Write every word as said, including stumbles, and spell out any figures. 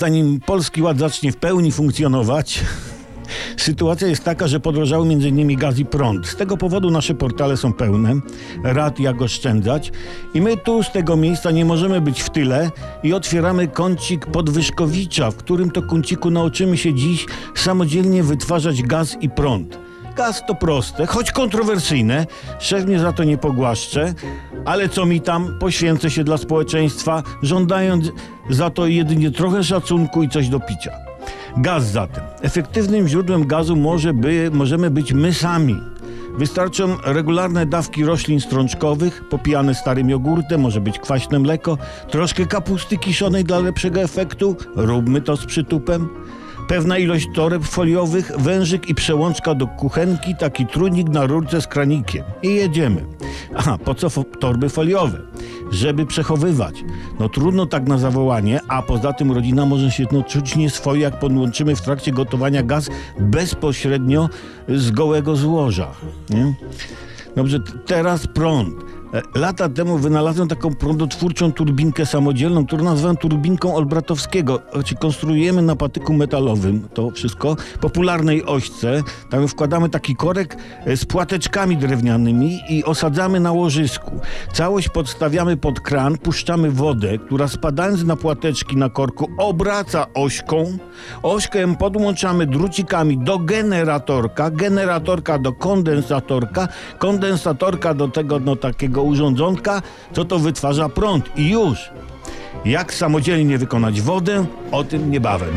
zanim Polski Ład zacznie w pełni funkcjonować, sytuacja jest taka, że podrożały między innymi gaz i prąd. Z tego powodu nasze portale są pełne rad, jak oszczędzać. I my tu z tego miejsca nie możemy być w tyle i otwieramy kącik podwyżkowicza, w którym to kąciku nauczymy się dziś samodzielnie wytwarzać gaz i prąd. Gaz to proste, choć kontrowersyjne. Szef mnie za to nie pogłaszcze, ale co mi tam, poświęcę się dla społeczeństwa, żądając za to jedynie trochę szacunku i coś do picia. Gaz zatem. Efektywnym źródłem gazu może by, możemy być my sami. Wystarczą regularne dawki roślin strączkowych, popijane starym jogurtem, może być kwaśne mleko, troszkę kapusty kiszonej dla lepszego efektu, róbmy to z przytupem. Pewna ilość toreb foliowych, wężyk i przełączka do kuchenki, taki trójnik na rurce z kranikiem. I jedziemy. Aha, po co fo- torby foliowe? Żeby przechowywać. No trudno tak na zawołanie, a poza tym rodzina może się no, czuć nieswoje, jak podłączymy w trakcie gotowania gaz bezpośrednio z gołego złoża. Nie? Dobrze, teraz prąd. Lata temu wynalazłem taką prądotwórczą turbinkę samodzielną, którą nazwałem turbinką Olbratowskiego. Konstruujemy na patyku metalowym to wszystko, popularnej ośce. Tam wkładamy taki korek z płateczkami drewnianymi i osadzamy na łożysku. Całość podstawiamy pod kran, puszczamy wodę, która spadając na płateczki na korku obraca ośką. Ośkę podłączamy drucikami do generatorka, generatorka do kondensatorka, kondensatorka do tego no takiego urządzonka, co to wytwarza prąd i już. Jak samodzielnie wykonać wodę, o tym niebawem.